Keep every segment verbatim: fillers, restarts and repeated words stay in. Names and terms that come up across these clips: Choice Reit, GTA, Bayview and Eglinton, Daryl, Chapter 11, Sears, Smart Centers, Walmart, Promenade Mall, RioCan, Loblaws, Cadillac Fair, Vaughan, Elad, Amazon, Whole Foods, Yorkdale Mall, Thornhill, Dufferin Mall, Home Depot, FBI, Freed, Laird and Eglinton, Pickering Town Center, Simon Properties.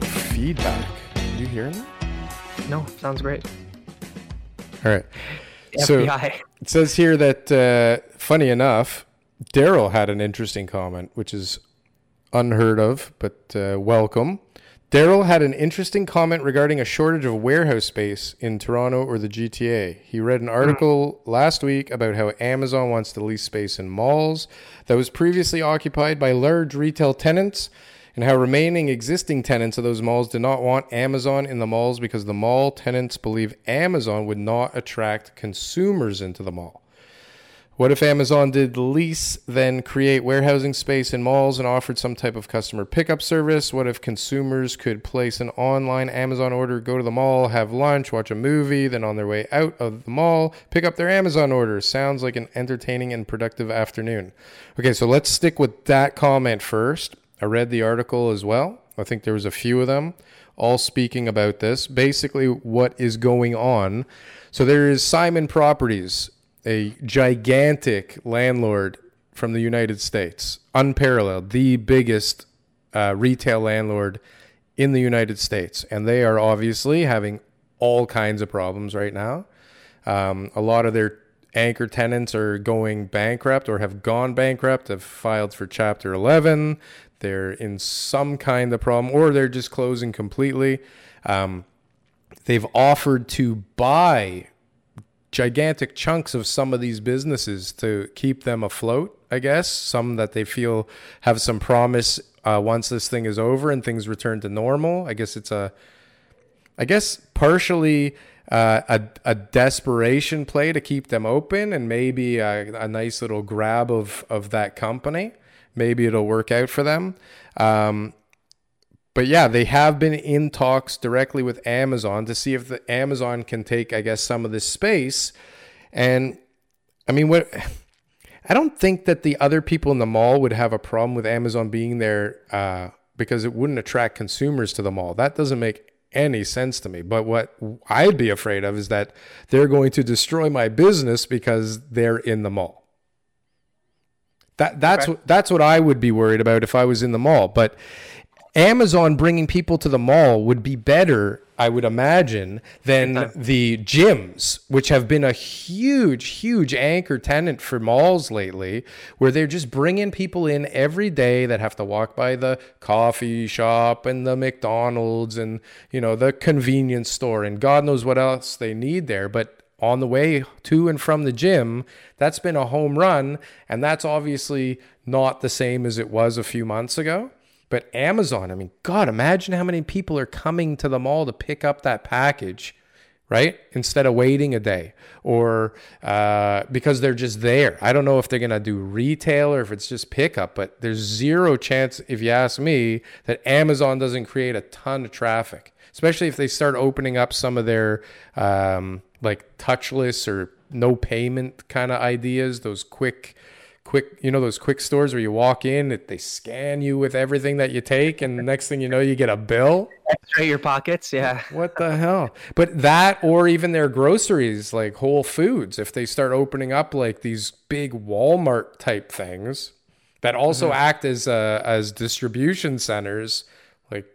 Feedback. You hearing that? No, sounds great. All right. So F B I. It says here that, uh, funny enough, Daryl had an interesting comment, which is unheard of, but uh, welcome. Daryl had an interesting comment regarding a shortage of warehouse space in Toronto or the G T A. He read an article mm. last week about how Amazon wants to lease space in malls that was previously occupied by large retail tenants, and how remaining existing tenants of those malls did not want Amazon in the malls because the mall tenants believe Amazon would not attract consumers into the mall. What if Amazon did lease, then create warehousing space in malls and offered some type of customer pickup service? What if consumers could place an online Amazon order, go to the mall, have lunch, watch a movie, then on their way out of the mall, pick up their Amazon order? Sounds like an entertaining and productive afternoon. Okay, so let's stick with that comment first. I read the article as well. I think there was a few of them all speaking about this, basically what is going on. So there is Simon Properties, a gigantic landlord from the United States, unparalleled, the biggest uh, retail landlord in the United States. And they are obviously having all kinds of problems right now. Um, a lot of their anchor tenants are going bankrupt or have gone bankrupt, have filed for Chapter eleven. They're in some kind of problem, or they're just closing completely. Um, they've offered to buy gigantic chunks of some of these businesses to keep them afloat, I guess. Some that they feel have some promise uh, once this thing is over and things return to normal. I guess it's a, I guess partially uh, a, a desperation play to keep them open, and maybe a, a nice little grab of, of that company. Maybe it'll work out for them. Um, but yeah, they have been in talks directly with Amazon to see if the Amazon can take, I guess, some of this space. And I mean, what I don't think that the other people in the mall would have a problem with Amazon being there uh, because it wouldn't attract consumers to the mall. That doesn't make any sense to me. But what I'd be afraid of is that they're going to destroy my business because they're in the mall. That that's okay. That's what I would be worried about if I was in the mall. But Amazon bringing people to the mall would be better, I would imagine, than the gyms, which have been a huge, huge anchor tenant for malls lately, where they're just bringing people in every day that have to walk by the coffee shop and the McDonald's and, you know, the convenience store and God knows what else they need there. But on the way to and from the gym, that's been a home run. And that's obviously not the same as it was a few months ago. But Amazon, I mean, God, imagine how many people are coming to the mall to pick up that package, right? Instead of waiting a day or uh, because they're just there. I don't know if they're going to do retail or if it's just pickup, but there's zero chance, if you ask me, that Amazon doesn't create a ton of traffic, especially if they start opening up some of their... Um, like touchless or no payment kind of ideas, those quick, quick, you know, those quick stores where you walk in, it, they scan you with everything that you take. And the next thing you know, you get a bill. X-ray your pockets. Yeah. What the hell? But that, or even their groceries, like Whole Foods, if they start opening up like these big Walmart type things that also mm-hmm. act as, uh, as distribution centers, like,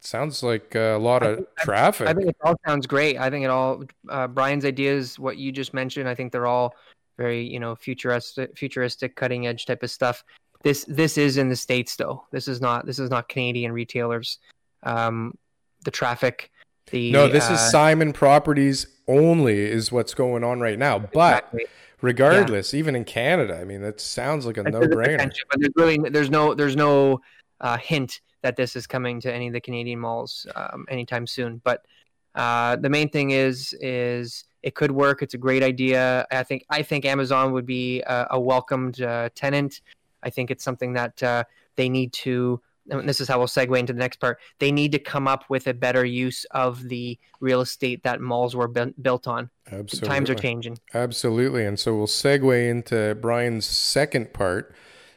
sounds like a lot of I think, traffic. I think it all sounds great. I think it all, uh, Brian's ideas, what you just mentioned, I think they're all very, you know, futuristic, futuristic, cutting edge type of stuff. This, this is in the States though. This is not, this is not Canadian retailers. Um, the traffic, the, no, this uh, is Simon Properties only is what's going on right now. But exactly. regardless, yeah. even in Canada. I mean, that sounds like a that's no-brainer. But there's really there's no there's no uh, hint that this is coming to any of the Canadian malls um, anytime soon. But uh, the main thing is is it could work. It's a great idea. I think I think Amazon would be a, a welcomed uh, tenant. I think it's something that uh, they need to. And this is how we'll segue into the next part. They need to come up with a better use of the real estate that malls were b- built on. Absolutely. The times are changing. Absolutely. And so we'll segue into Brian's second part.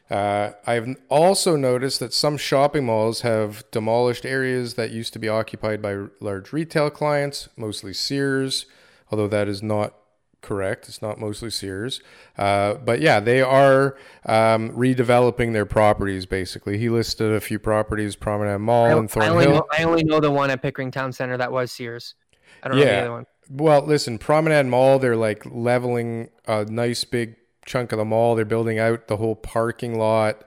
Uh, I've also noticed that some shopping malls have demolished areas that used to be occupied by large retail clients, mostly Sears, although that is not correct. It's not mostly Sears. Uh, but yeah, they are um, redeveloping their properties, basically. He listed a few properties, Promenade Mall I, and Thornhill. I only, know, I only know the one at Pickering Town Center that was Sears. I don't yeah. know the other one. Well, listen, Promenade Mall, they're like leveling a nice big chunk of the mall. They're building out the whole parking lot.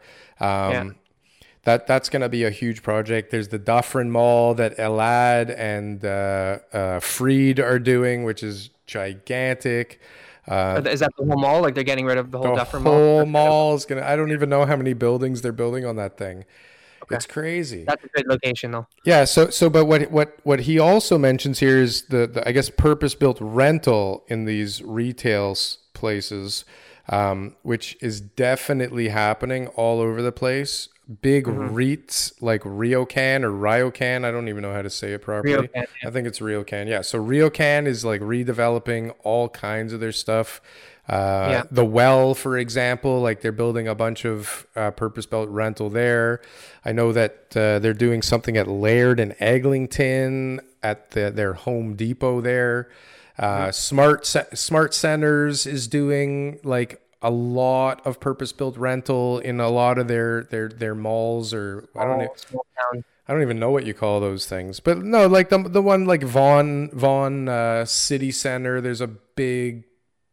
Um, yeah. That That's going to be a huge project. There's the Dufferin Mall that Elad and uh, uh, Freed are doing, which is gigantic. Uh, is that the whole mall? Like they're getting rid of the whole Dufferin Mall? The whole mall is going to... I don't even know how many buildings they're building on that thing. Okay. It's crazy. That's a good location though. Yeah. So, so, but what, what, what he also mentions here is the, the I guess, purpose-built rental in these retail places, um, which is definitely happening all over the place. Big mm-hmm. REITs like RioCan or RioCan. I don't even know how to say it properly. RioCan, yeah. I think it's RioCan. Yeah. So RioCan is like redeveloping all kinds of their stuff. Uh, yeah. The Well, for example, like they're building a bunch of uh, purpose-built rental there. I know that uh, they're doing something at Laird and Eglinton at the, their Home Depot there. Uh, mm-hmm. Smart Smart Centers is doing like a lot of purpose-built rental in a lot of their their their malls, or I don't know, I don't even know what you call those things. But no, like the the one like Vaughan Vaughan uh, City Center. There's a big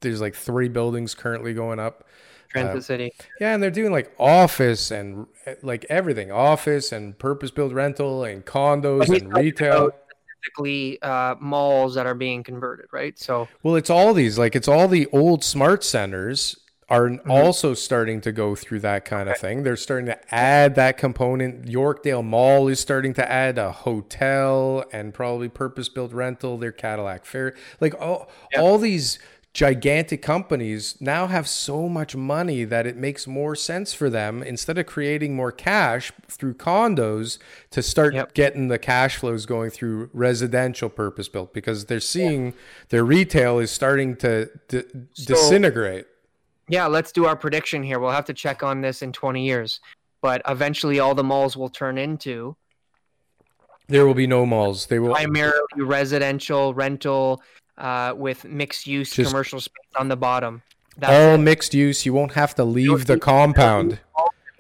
there's like three buildings currently going up. Transit uh, City. Yeah, and they're doing like office and like everything, office and purpose-built rental and condos and retail. Uh, malls that are being converted, right? So well, it's all these like it's all the old Smart Centers are mm-hmm. also starting to go through that kind of thing. They're starting to add that component. Yorkdale Mall is starting to add a hotel and probably purpose-built rental, their Cadillac Fair. Like all, yeah. all these gigantic companies now have so much money that it makes more sense for them, instead of creating more cash through condos, to start yep. getting the cash flows going through residential purpose-built, because they're seeing yeah. their retail is starting to d- so, disintegrate. Yeah, let's do our prediction here. We'll have to check on this in twenty years, but eventually all the malls will turn into... There will be no malls. They will primarily residential, rental, uh, with mixed use Just commercial space on the bottom. That's all it. Mixed use. You won't have to leave You'll the compound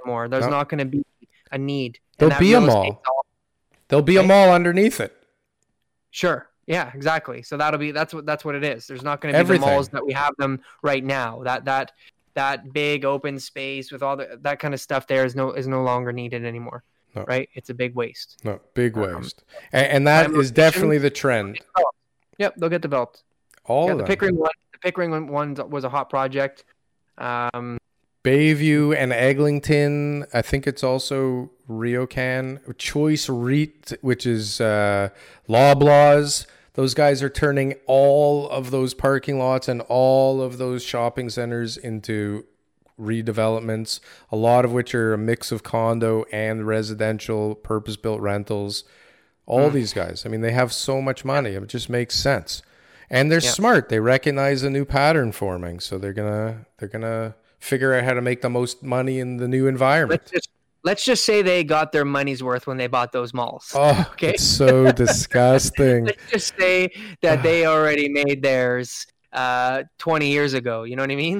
anymore. There's no. not going to be a need. There'll be a mall. All- There'll be right? a mall underneath it. Sure. Yeah, exactly. So that'll be, that's what, that's what it is. There's not going to be Everything. the malls that we have them right now. That, that, that big open space with all the, that kind of stuff there is no, is no longer needed anymore. No. Right. It's a big waste. No, big waste. Um, and, and that I'm is definitely the trend. Oh. Yep, they'll get developed. All yeah, of the them. Pickering one, the Pickering one was a hot project. Um, Bayview and Eglinton, I think it's also RioCan. Choice Reit, which is uh, Loblaws. Those guys are turning all of those parking lots and all of those shopping centers into redevelopments, a lot of which are a mix of condo and residential purpose-built rentals. All mm. these guys, I mean, they have so much money. It just makes sense, and they're yeah. smart. They recognize a new pattern forming, so they're gonna they're gonna figure out how to make the most money in the new environment. Let's just, let's just say they got their money's worth when they bought those malls. Oh, okay, it's so disgusting. Let's just say that they already made theirs uh, twenty years ago. You know what I mean?